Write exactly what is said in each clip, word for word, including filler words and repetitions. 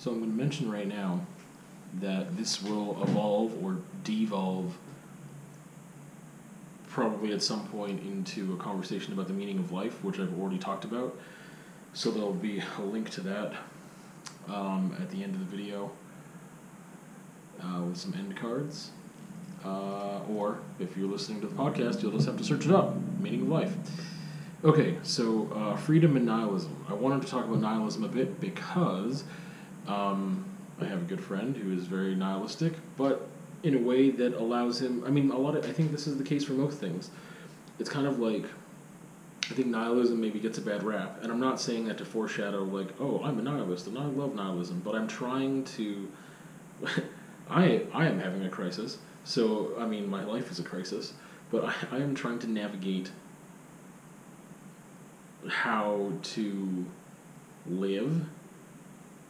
So I'm going to mention right now that this will evolve or devolve probably at some point into a conversation about the meaning of life, which I've already talked about. So there'll be a link to that um, at the end of the video uh, with some end cards. Uh, or if you're listening to the podcast, you'll just have to search it up. Meaning of life. Okay, so uh, freedom and nihilism. I wanted to talk about nihilism a bit because um, I have a good friend who is very nihilistic, but in a way that allows him, I mean, a lot of, I think this is the case for most things. It's kind of like, I think nihilism maybe gets a bad rap, and I'm not saying that to foreshadow, like, oh, I'm a nihilist, and I love nihilism, but I'm trying to, I, I am having a crisis, so, I mean, my life is a crisis, but I, I am trying to navigate how to live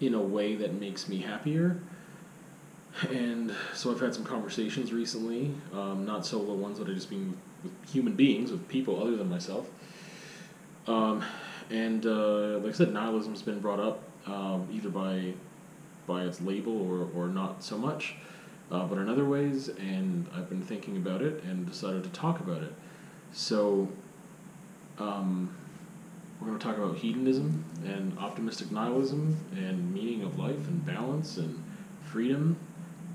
in a way that makes me happier. And so I've had some conversations recently, um, not solo ones, but I just being with, with human beings, with people other than myself. Um, and uh, like I said, nihilism's been brought up um, either by by its label or, or not so much, uh, but in other ways, and I've been thinking about it and decided to talk about it. So um, we're going to talk about hedonism and optimistic nihilism and meaning of life and balance and freedom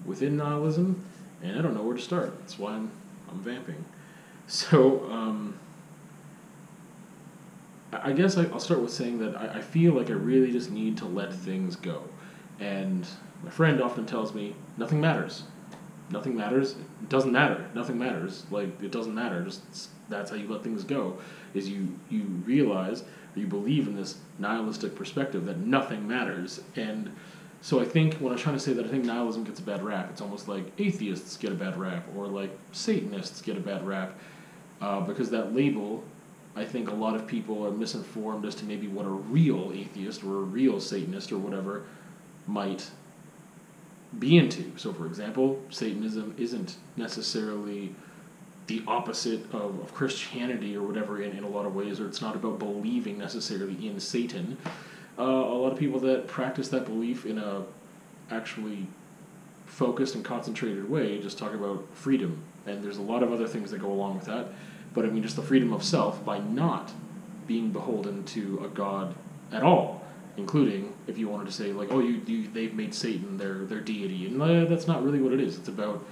within nihilism, and I don't know where to start. That's why I'm I'm vamping. So um, I guess I, I'll start with saying that I, I feel like I really just need to let things go. And my friend often tells me, nothing matters. Nothing matters. It doesn't matter. Nothing matters. Like, it doesn't matter. Just that's how you let things go, is you, you realize, or you believe in this nihilistic perspective that nothing matters. And so I think when I was trying to say that I think nihilism gets a bad rap, it's almost like atheists get a bad rap or like Satanists get a bad rap uh, because that label, I think a lot of people are misinformed as to maybe what a real atheist or a real Satanist or whatever might be into. So for example, Satanism isn't necessarily the opposite of, of Christianity or whatever in, in a lot of ways, or it's not about believing necessarily in Satan. Uh, a lot of people that practice that belief in a actually focused and concentrated way just talk about freedom, and there's a lot of other things that go along with that, but I mean just the freedom of self by not being beholden to a god at all, including if you wanted to say like, oh, you, you they've made Satan their, their deity, and uh, that's not really what it is. It's about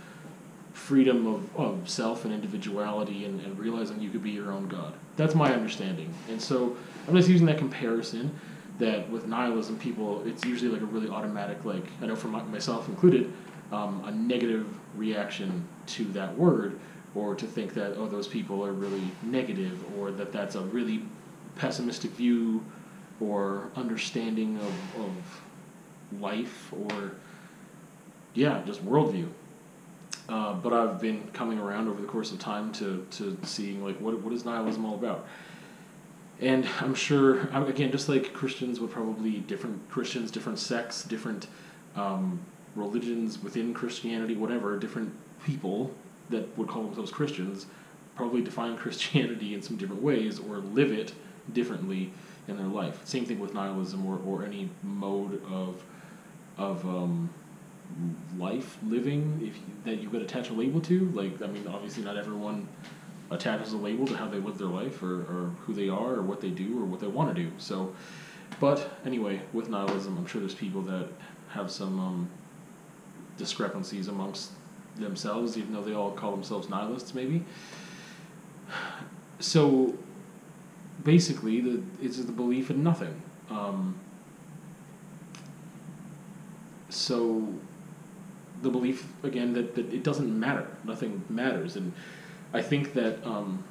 freedom of, of self and individuality and, and realizing you could be your own god. That's my understanding, and so I'm just using that comparison. That with nihilism, people, it's usually like a really automatic, like, I know for my, myself included, um, a negative reaction to that word, or to think that, oh, those people are really negative, or that that's a really pessimistic view or understanding of, of life, or, yeah, just worldview. Uh, but I've been coming around over the course of time to, to seeing, like, what what is nihilism all about? And I'm sure, again, just like Christians would probably, different Christians, different sects, different um, religions within Christianity, whatever, different people that would call themselves Christians probably define Christianity in some different ways or live it differently in their life. Same thing with nihilism or, or any mode of of um, life living if you, that you could attach a label to. Like, I mean, obviously not everyone attaches a label to how they live their life or, or who they are or what they do or what they want to do. So, but anyway, with nihilism, I'm sure there's people that have some um, discrepancies amongst themselves, even though they all call themselves nihilists, maybe. So, basically, the, it's the belief in nothing. Um, so, the belief, again, that, that it doesn't matter. Nothing matters. And I think that um,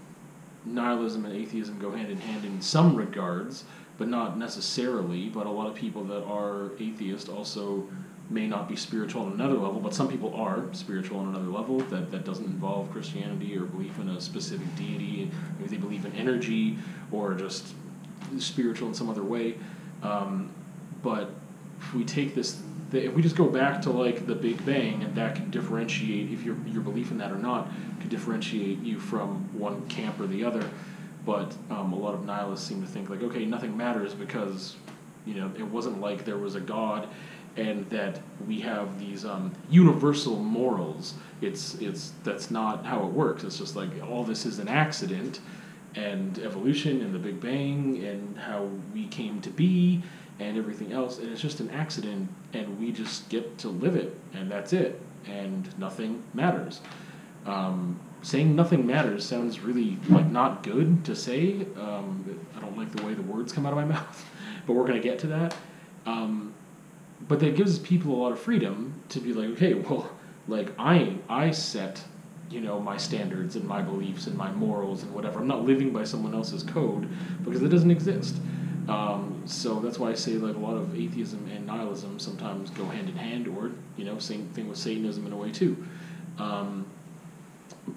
nihilism and atheism go hand in hand in some regards, but not necessarily. But a lot of people that are atheist also may not be spiritual on another level, but some people are spiritual on another level that, that doesn't involve Christianity or belief in a specific deity. Maybe they believe in energy or just spiritual in some other way. Um, but if we take this, if we just go back to like the Big Bang, and that can differentiate if your your belief in that or not can differentiate you from one camp or the other. But um, a lot of nihilists seem to think like, okay, nothing matters because, you know, it wasn't like there was a god and that we have these um, universal morals. It's it's that's not how it works. It's just like all this is an accident, and evolution and the Big Bang and how we came to be and everything else, and it's just an accident, and we just get to live it, and that's it, and nothing matters. Um, saying nothing matters sounds really like not good to say. Um, I don't like the way the words come out of my mouth, but we're going to get to that. Um, but that gives people a lot of freedom to be like, okay, well, like I, I set, you know, my standards and my beliefs and my morals and whatever. I'm not living by someone else's code because it doesn't exist. Um, so that's why I say like a lot of atheism and nihilism sometimes go hand in hand, or, you know, same thing with Satanism in a way too. Um,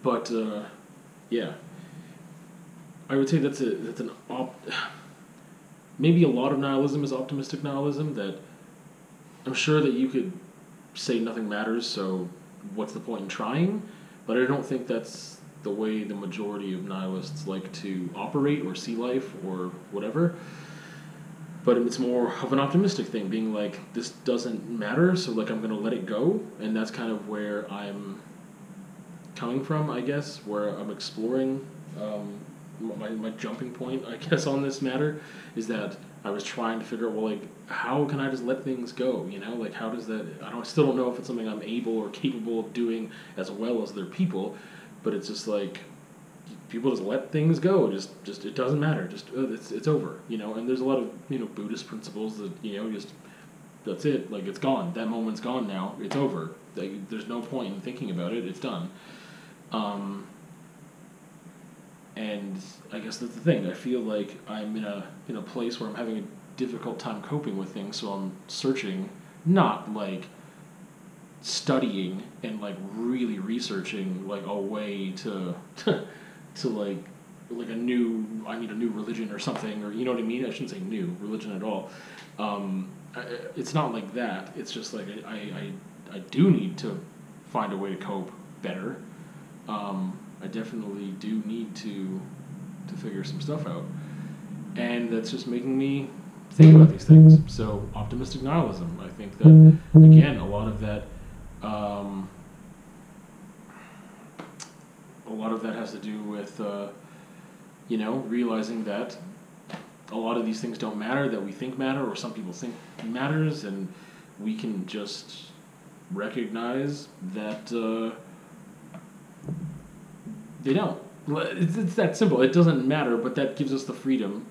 But, uh, yeah, I would say that's a, that's an op, maybe a lot of nihilism is optimistic nihilism, that I'm sure that you could say nothing matters, so what's the point in trying? But I don't think that's the way the majority of nihilists like to operate or see life or whatever. But it's more of an optimistic thing, being like, this doesn't matter, so like I'm going to let it go. And that's kind of where I'm coming from, I guess, where I'm exploring um, my, my jumping point, I guess, on this matter, is that I was trying to figure out, well, like, how can I just let things go, you know, like, how does that, I don't, still don't know if it's something I'm able or capable of doing as well as other people, but it's just like, people just let things go, just, just, it doesn't matter, just, uh, it's, it's over, you know, and there's a lot of, you know, Buddhist principles that, you know, just, that's it, like, it's gone, that moment's gone now, it's over, like, there's no point in thinking about it, it's done. Um, and I guess that's the thing. I feel like I'm in a in a place where I'm having a difficult time coping with things, so I'm searching, not like studying and like really researching like a way to to, to like like a new I need a new religion or something, or you know what I mean? I shouldn't say new religion at all. Um, I, it's not like that. It's just like I, I I do need to find a way to cope better. Um, I definitely do need to to figure some stuff out, and that's just making me think about these things. So optimistic nihilism, I think that, again, a lot of that um, a lot of that has to do with uh, you know, realizing that a lot of these things don't matter, that we think matter, or some people think matters, and we can just recognize that uh, they don't. It's, it's that simple. It doesn't matter, but that gives us the freedom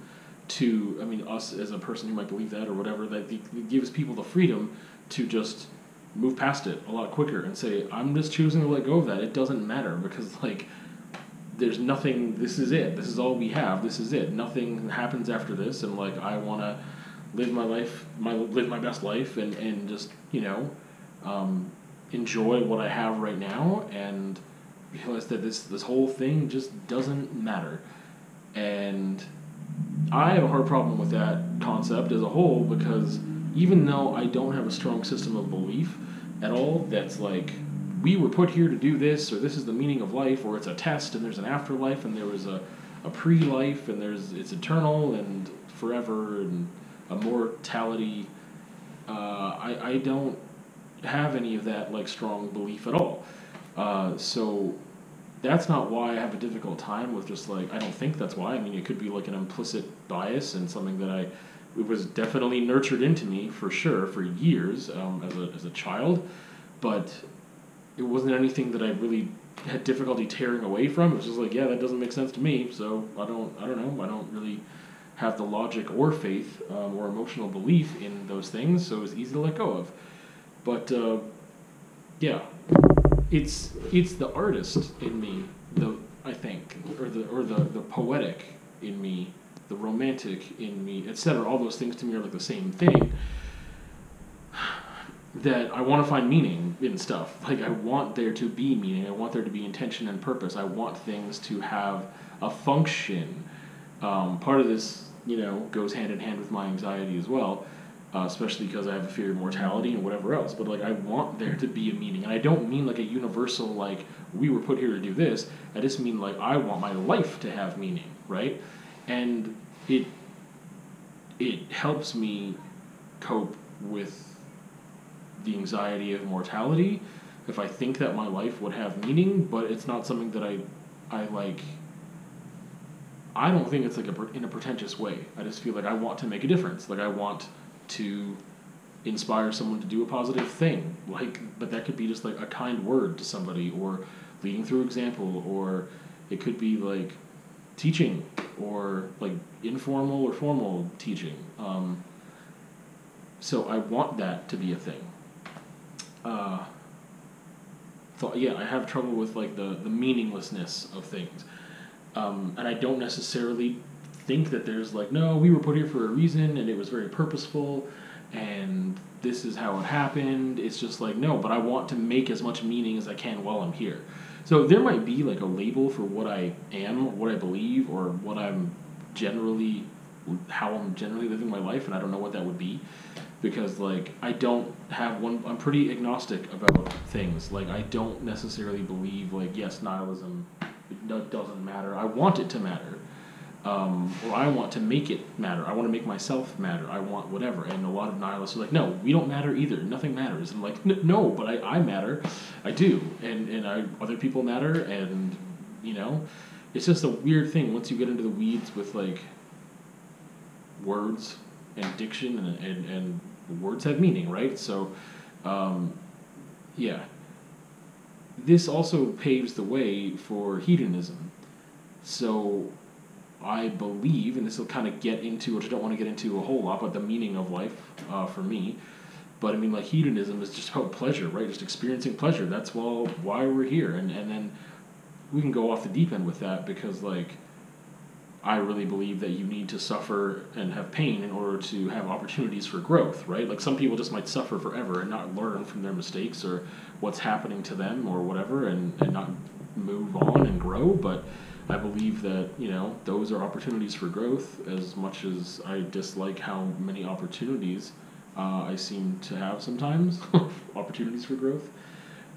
to, I mean, us as a person who might believe that or whatever, that the, it gives people the freedom to just move past it a lot quicker and say, I'm just choosing to let go of that. It doesn't matter because, like, there's nothing, this is it. This is all we have. This is it. Nothing happens after this, and, like, I want to live my life, my live my best life and, and just, you know, um, enjoy what I have right now and realize that this this whole thing just doesn't matter. And I have a hard problem with that concept as a whole, because even though I don't have a strong system of belief at all that's like, we were put here to do this, or this is the meaning of life, or it's a test and there's an afterlife and there was a, a pre-life and there's it's eternal and forever and immortality, uh, I, I don't have any of that like strong belief at all. Uh, so that's not why I have a difficult time with just like, I don't think that's why. I mean, it could be like an implicit bias and something that I, it was definitely nurtured into me for sure for years, um, as a, as a child, but it wasn't anything that I really had difficulty tearing away from. It was just like, yeah, that doesn't make sense to me. So I don't, I don't know. I don't really have the logic or faith, um, or emotional belief in those things. So it was easy to let go of, but, uh, yeah. It's it's the artist in me, the I think, or the or the, the poetic in me, the romantic in me, et cetera. All those things to me are like the same thing. That I want to find meaning in stuff. Like I want there to be meaning. I want there to be intention and purpose. I want things to have a function. Um, part of this, you know, goes hand in hand with my anxiety as well. Uh, especially because I have a fear of mortality and whatever else, but like I want there to be a meaning, and I don't mean like a universal like we were put here to do this. I just mean like I want my life to have meaning, right? And it it helps me cope with the anxiety of mortality, if I think that my life would have meaning, but it's not something that I, I like, I don't think it's like a, in a pretentious way. I just feel like I want to make a difference. Like I want to inspire someone to do a positive thing. Like, but that could be just like a kind word to somebody, or leading through example, or it could be like teaching, or like informal or formal teaching. Um, so I want that to be a thing. Uh, so yeah, I have trouble with like the, the meaninglessness of things. Um, and I don't necessarily think that there's like, no, we were put here for a reason and it was very purposeful and this is how it happened. It's just like, no, but I want to make as much meaning as I can while I'm here. So there might be like a label for what I am, what I believe, or what I'm generally, how I'm generally living my life, and I don't know what that would be, because like I don't have one. I'm pretty agnostic about things. Like I don't necessarily believe like, yes, nihilism, it doesn't matter. I want it to matter. Um, or I want to make it matter. I want to make myself matter. I want whatever. And a lot of nihilists are like, no, we don't matter either. Nothing matters. And I'm like, N- no, but I, I matter. I do. And, and I, other people matter. And, you know, it's just a weird thing. Once you get into the weeds with, like, words and diction, and, and, and words have meaning, right? So, um, yeah. This also paves the way for hedonism. So I believe, and this will kind of get into, which I don't want to get into a whole lot, but the meaning of life uh, for me. But I mean, like, hedonism is just about pleasure, right? Just experiencing pleasure. That's well, why we're here. And, and then we can go off the deep end with that, because, like, I really believe that you need to suffer and have pain in order to have opportunities for growth, right? Like, some people just might suffer forever and not learn from their mistakes or what's happening to them or whatever, and, and not move on and grow, but I believe that, you know, those are opportunities for growth, as much as I dislike how many opportunities uh, I seem to have sometimes, opportunities for growth.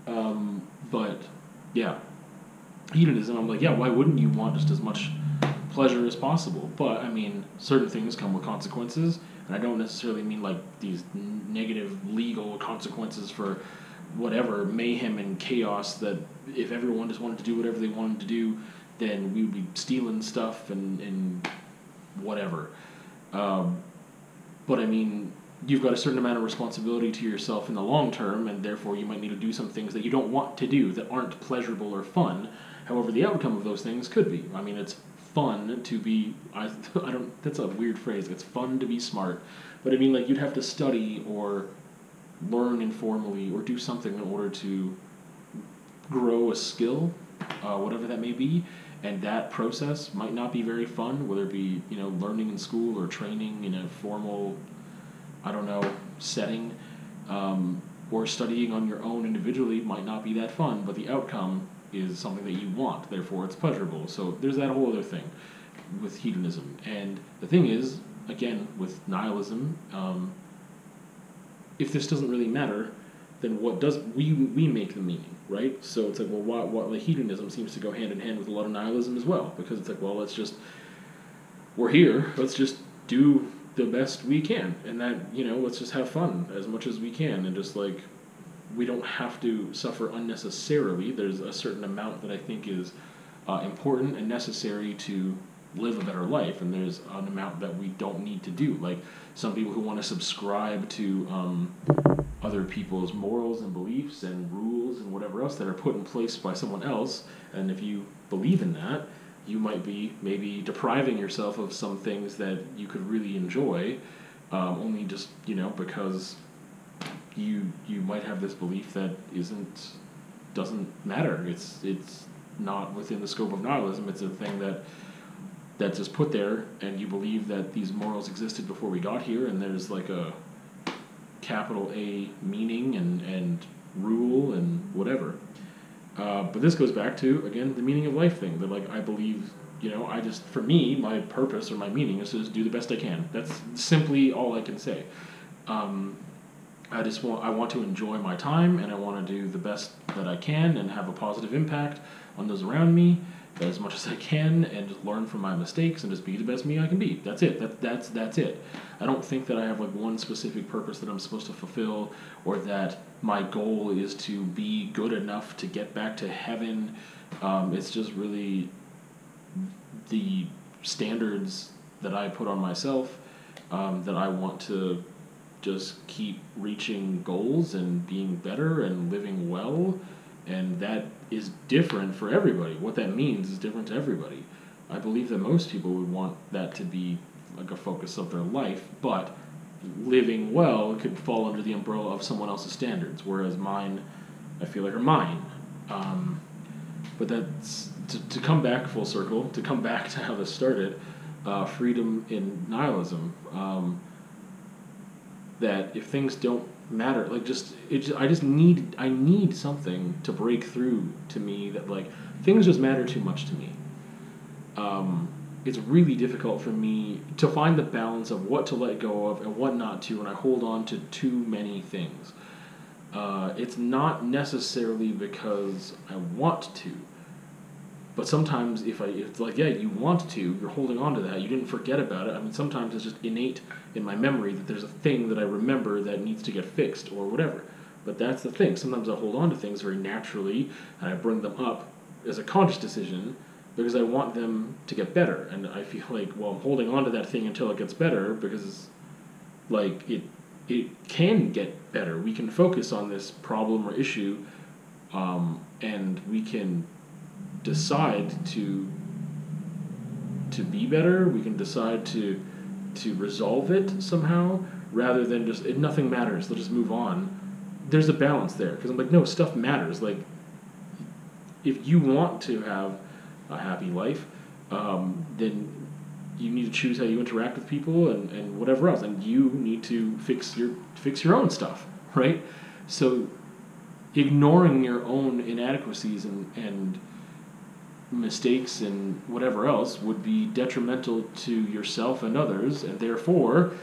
Um, but, yeah, hedonism, I'm like, yeah, why wouldn't you want just as much pleasure as possible? But, I mean, certain things come with consequences, and I don't necessarily mean, like, these negative legal consequences for whatever mayhem and chaos that if everyone just wanted to do whatever they wanted to do, then we would be stealing stuff and, and whatever. Um, but, I mean, you've got a certain amount of responsibility to yourself in the long term, and therefore you might need to do some things that you don't want to do, that aren't pleasurable or fun. However, the outcome of those things could be. I mean, it's fun to be... I, I don't... That's a weird phrase. It's fun to be smart. But, I mean, like, you'd have to study or learn informally or do something in order to grow a skill, uh, whatever that may be. And that process might not be very fun, whether it be, you know, learning in school or training in a formal, I don't know, setting, um, or studying on your own individually might not be that fun, but the outcome is something that you want, therefore it's pleasurable. So there's that whole other thing with hedonism. And the thing is, again, with nihilism, um, if this doesn't really matter, then what does, we we make the meaning, right? So it's like, well, what, what, like, hedonism seems to go hand in hand with a lot of nihilism as well, because it's like, well, let's just, we're here, let's just do the best we can, and that, you know, let's just have fun as much as we can, and just, like, we don't have to suffer unnecessarily. There's a certain amount that I think is uh, important and necessary to live a better life, and there's an amount that we don't need to do. Like, some people who want to subscribe to um, other people's morals and beliefs and rules and whatever else that are put in place by someone else, and if you believe in that, you might be maybe depriving yourself of some things that you could really enjoy, um, only just, you know, because you you might have this belief that isn't, doesn't matter. It's it's not within the scope of nihilism. It's a thing that that's just put there, and you believe that these morals existed before we got here, and there's like a capital A meaning and, and rule and whatever. Uh, but this goes back to, again, the meaning of life thing. That, like, I believe, you know, I just, for me, my purpose or my meaning is to just do the best I can. That's simply all I can say. Um, I just want, I want to enjoy my time, and I want to do the best that I can and have a positive impact on those around me. as much as I can and just learn from my mistakes and just be the best me I can be. That's it. That, that's, that's it. I don't think that I have like one specific purpose that I'm supposed to fulfill, or that my goal is to be good enough to get back to heaven. Um, it's just really the standards that I put on myself, um, that I want to just keep reaching goals and being better and living well. And that is different for everybody. What that means is different to everybody. I believe that most people would want that to be like a focus of their life, but living well could fall under the umbrella of someone else's standards, whereas mine, I feel like, are mine. Um, but that's, to, to come back full circle, to come back to how this started, uh, freedom in nihilism. Um, that if things don't matter, like just it just, I just need I need something to break through to me that like things just matter too much to me. Um, it's really difficult for me to find the balance of what to let go of and what not to, and I hold on to too many things. Uh, it's not necessarily because I want to, but sometimes if I it's like yeah you want to, you're holding on to that, you didn't forget about it. I mean, sometimes it's just innate in my memory that there's a thing that I remember that needs to get fixed or whatever. But that's the thing. Sometimes I hold on to things very naturally, and I bring them up as a conscious decision because I want them to get better. And I feel like, well, I'm holding on to that thing until it gets better, because like it it can get better. We can focus on this problem or issue, um, and we can decide to to be better. We can decide to to resolve it somehow, rather than just, if nothing matters, they'll just move on. There's a balance there, because I'm like, no, stuff matters. Like, if you want to have a happy life, um, then you need to choose how you interact with people and, and whatever else, and you need to fix your fix your own stuff, right? So ignoring your own inadequacies and, and mistakes and whatever else would be detrimental to yourself and others, and therefore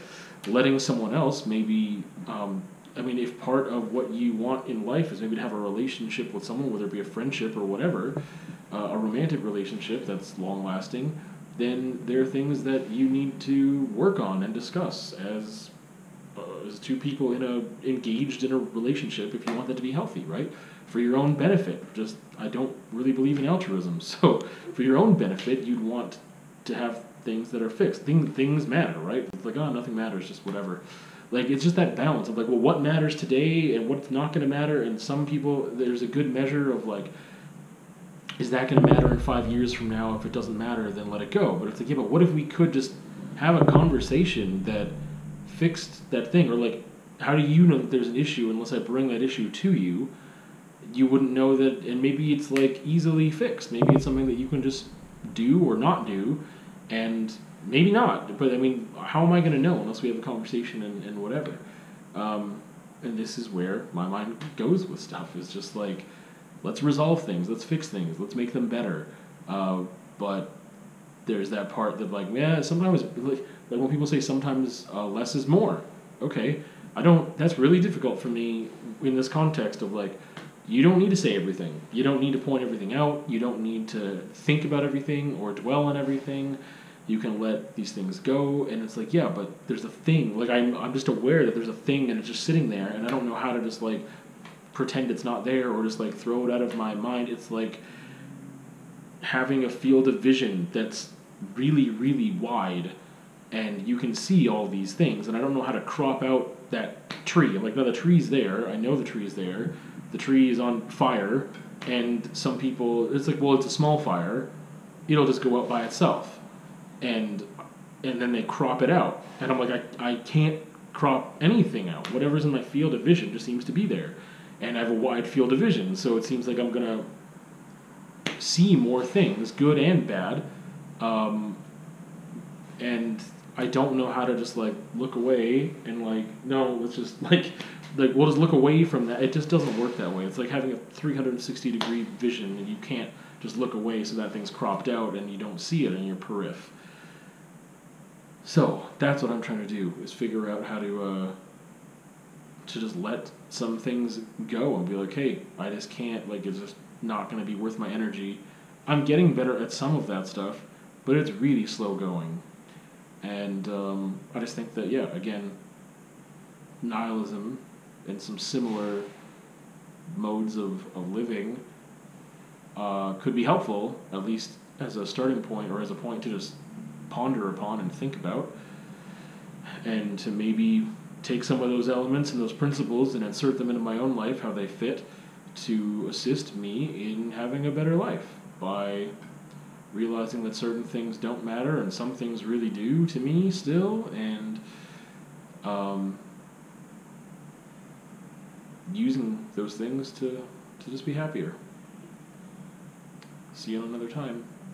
letting someone else maybe, um, I mean, if part of what you want in life is maybe to have a relationship with someone, whether it be a friendship or whatever, uh, a romantic relationship that's long-lasting, then there are things that you need to work on and discuss as uh, as two people in a engaged in a relationship if you want that to be healthy, right? For your own benefit. Just, I don't really believe in altruism, so for your own benefit, you'd want to have things that are fixed. Thing, things matter, right? It's like, oh, nothing matters, just whatever. Like, it's just that balance of like, well, what matters today and what's not going to matter, and some people, there's a good measure of like, is that going to matter in five years from now? If it doesn't matter, then let it go. But it's like, yeah, but what if we could just have a conversation that fixed that thing? Or like, how do you know that there's an issue unless I bring that issue to you? You wouldn't know that, and maybe it's like easily fixed. Maybe it's something that you can just do or not do, and maybe not. But I mean, how am I going to know unless we have a conversation and, and whatever? Um, and this is where my mind goes with stuff. It's just like, let's resolve things, let's fix things, let's make them better. Uh, but there's that part that like, yeah, sometimes, like, like when people say sometimes uh, less is more. Okay, I don't, that's really difficult for me in this context of like, you don't need to say everything. You don't need to point everything out. You don't need to think about everything or dwell on everything. You can let these things go. And it's like, yeah, but there's a thing. Like, I'm, I'm just aware that there's a thing and it's just sitting there, and I don't know how to just, like, pretend it's not there or just, like, throw it out of my mind. It's like having a field of vision that's really, really wide, and you can see all these things. And I don't know how to crop out that tree. I'm like, no, the tree's there. I know the tree's there. The tree is on fire, and some people, it's like, well, it's a small fire, it'll just go out by itself, and and then they crop it out, and I'm like, I, I can't crop anything out. Whatever's in my field of vision just seems to be there, and I have a wide field of vision, so it seems like I'm gonna see more things, good and bad, um, and I don't know how to just like look away and like, no, let's just like, like, we'll just look away from that. It just doesn't work that way. It's like having a three hundred sixty degree vision, and you can't just look away, so that thing's cropped out and you don't see it in your periphery. So that's what I'm trying to do, is figure out how to uh, to just let some things go and be like, hey, I just can't, like, it's just not going to be worth my energy I'm getting better at some of that stuff, but it's really slow going. And um, I just think that, yeah, again, nihilism and some similar modes of, of living uh, could be helpful, at least as a starting point or as a point to just ponder upon and think about, and to maybe take some of those elements and those principles and insert them into my own life, how they fit, to assist me in having a better life by realizing that certain things don't matter and some things really do to me still, and um, using those things to, to just be happier. See you another time.